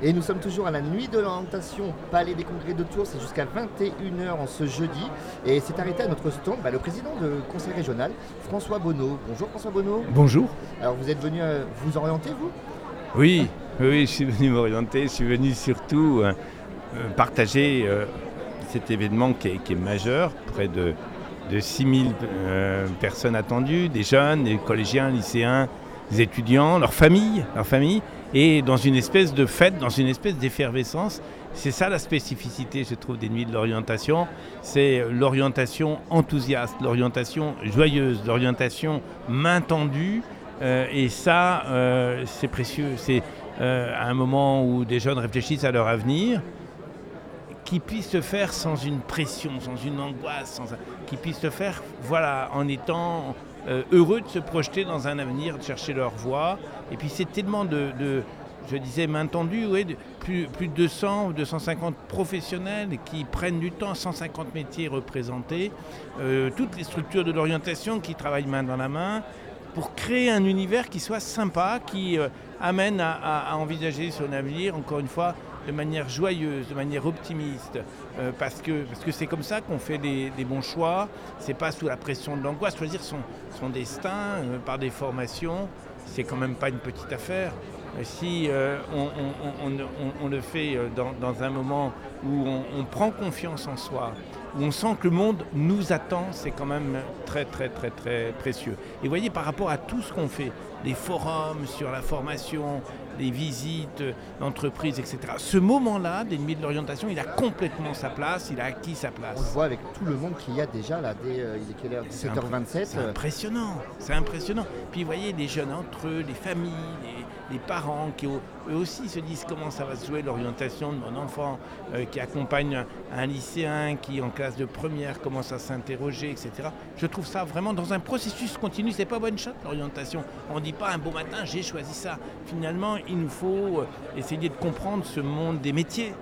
Et nous sommes toujours à la Nuit de l'Orientation, Palais des Congrès de Tours, c'est jusqu'à 21h en ce jeudi. Et c'est arrêté à notre stand le président du Conseil Régional, François Bonneau. Bonjour François Bonneau. Bonjour. Alors vous êtes venu vous orienter, vous ? Oui, oui, je suis venu m'orienter, je suis venu surtout partager cet événement qui est majeur, près de 6000 personnes attendues, des jeunes, des collégiens, lycéens, des étudiants, leurs familles, et dans une espèce de fête, dans une espèce d'effervescence. C'est ça la spécificité, je trouve, des Nuits de l'Orientation. C'est l'orientation enthousiaste, l'orientation joyeuse, l'orientation main tendue, et ça, c'est précieux. C'est à un moment où des jeunes réfléchissent à leur avenir, qui puisse se faire sans une pression, sans une angoisse, qui puisse se faire en étant heureux de se projeter dans un avenir, de chercher leur voie. Et puis c'est tellement je disais main tendue, plus de 200 ou 250 professionnels qui prennent du temps, 150 métiers représentés, toutes les structures de l'orientation qui travaillent main dans la main, pour créer un univers qui soit sympa, qui amène à envisager son avenir, encore une fois, de manière joyeuse, de manière optimiste, parce que c'est comme ça qu'on fait des bons choix. C'est pas sous la pression de l'angoisse. Choisir son destin par des formations, c'est quand même pas une petite affaire. Si on le fait dans un moment où on prend confiance en soi, où on sent que le monde nous attend, c'est quand même très, très, très, très précieux. Et vous voyez, par rapport à tout ce qu'on fait, les forums sur la formation, les visites d'entreprises, etc., ce moment-là, des Nuits de l'Orientation, il a complètement sa place, il a acquis sa place. On le voit avec tout le monde qu'il y a déjà, là, il est quelle heure ? 17h27. C'est impressionnant. Puis vous voyez, les jeunes entre eux, les familles, les parents qui eux aussi se disent comment ça va se jouer l'orientation de mon enfant, qui accompagne un lycéen qui en classe de première commence à s'interroger, etc. Je trouve ça vraiment dans un processus continu. C'est pas one shot l'orientation. On ne dit pas un beau matin j'ai choisi ça. Finalement il nous faut essayer de comprendre ce monde des métiers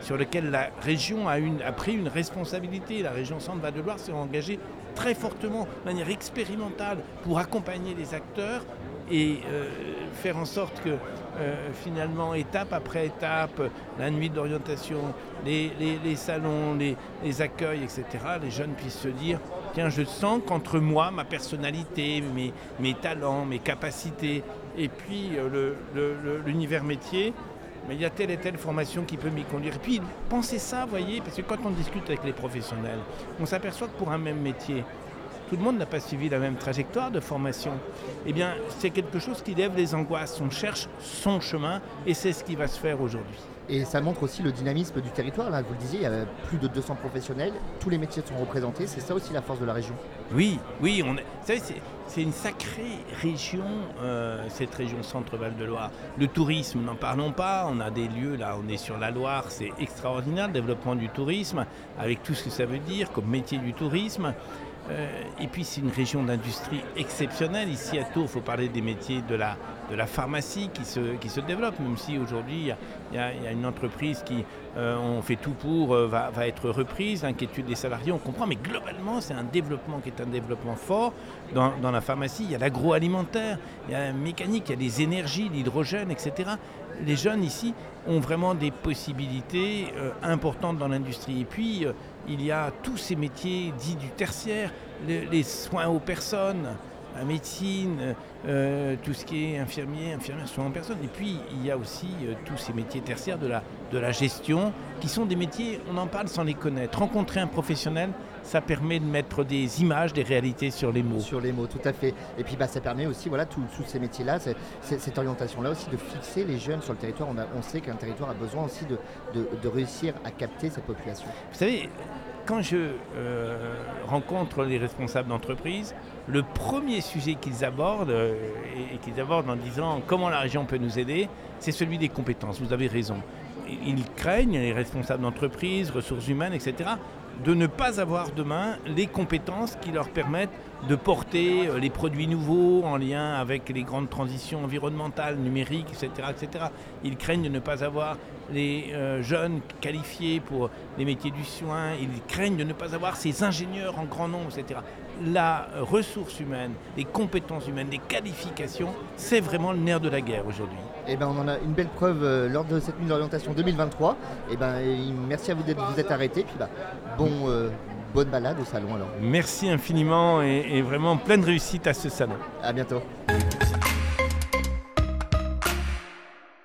sur lequel la région a pris une responsabilité. La région Centre-Val de Loire s'est engagée très fortement, de manière expérimentale, pour accompagner les acteurs et faire en sorte que finalement, étape après étape, la Nuit de l'Orientation, les salons, les accueils, etc., les jeunes puissent se dire « Tiens, je sens qu'entre moi, ma personnalité, mes talents, mes capacités, et puis l'univers métier, mais il y a telle et telle formation qui peut m'y conduire. » Et puis, pensez ça, voyez, parce que quand on discute avec les professionnels, on s'aperçoit que pour un même métier, tout le monde n'a pas suivi la même trajectoire de formation. Eh bien, c'est quelque chose qui lève les angoisses. On cherche son chemin et c'est ce qui va se faire aujourd'hui. Et ça montre aussi le dynamisme du territoire. Là, vous le disiez, il y a plus de 200 professionnels. Tous les métiers sont représentés. C'est ça aussi la force de la région. Oui. Vous savez, c'est une sacrée région, cette région Centre-Val de Loire. Le tourisme, n'en parlons pas. On a des lieux, là, on est sur la Loire. C'est extraordinaire, le développement du tourisme, avec tout ce que ça veut dire comme métier du tourisme. Et puis c'est une région d'industrie exceptionnelle. Ici à Tours, il faut parler des métiers de la pharmacie qui se développe, même si aujourd'hui il y a une entreprise qui, on fait tout pour, va être reprise, l'inquiétude des salariés, on comprend, mais globalement c'est un développement qui est un développement fort. Dans la pharmacie, il y a l'agroalimentaire, il y a la mécanique, il y a les énergies, l'hydrogène, etc. Les jeunes ici ont vraiment des possibilités importantes dans l'industrie. Et puis, il y a tous ces métiers dits du tertiaire, les soins aux personnes, la médecine, tout ce qui est infirmière, soins aux personnes. Et puis, il y a aussi tous ces métiers tertiaires de la gestion, qui sont des métiers, on en parle sans les connaître. Rencontrer un professionnel, ça permet de mettre des images, des réalités sur les mots. Sur les mots, tout à fait. Et puis ça permet aussi, tous ces métiers-là, cette orientation-là aussi, de fixer les jeunes sur le territoire. On sait qu'un territoire a besoin aussi de réussir à capter cette population. Vous savez, quand je rencontre les responsables d'entreprise, le premier sujet qu'ils abordent, en disant comment la région peut nous aider, c'est celui des compétences. Vous avez raison. Ils craignent, les responsables d'entreprise, ressources humaines, etc., de ne pas avoir demain les compétences qui leur permettent de porter les produits nouveaux en lien avec les grandes transitions environnementales, numériques, etc. Ils craignent de ne pas avoir les jeunes qualifiés pour les métiers du soin, ils craignent de ne pas avoir ces ingénieurs en grand nombre, etc. la ressource humaine, les compétences humaines, les qualifications, c'est vraiment le nerf de la guerre aujourd'hui. Eh ben, on en a une belle preuve lors de cette Nuit de l'Orientation 2023. Eh ben, merci à vous de vous être arrêtés. Puis, bonne balade au salon alors. Merci infiniment et vraiment pleine réussite à ce salon. À bientôt.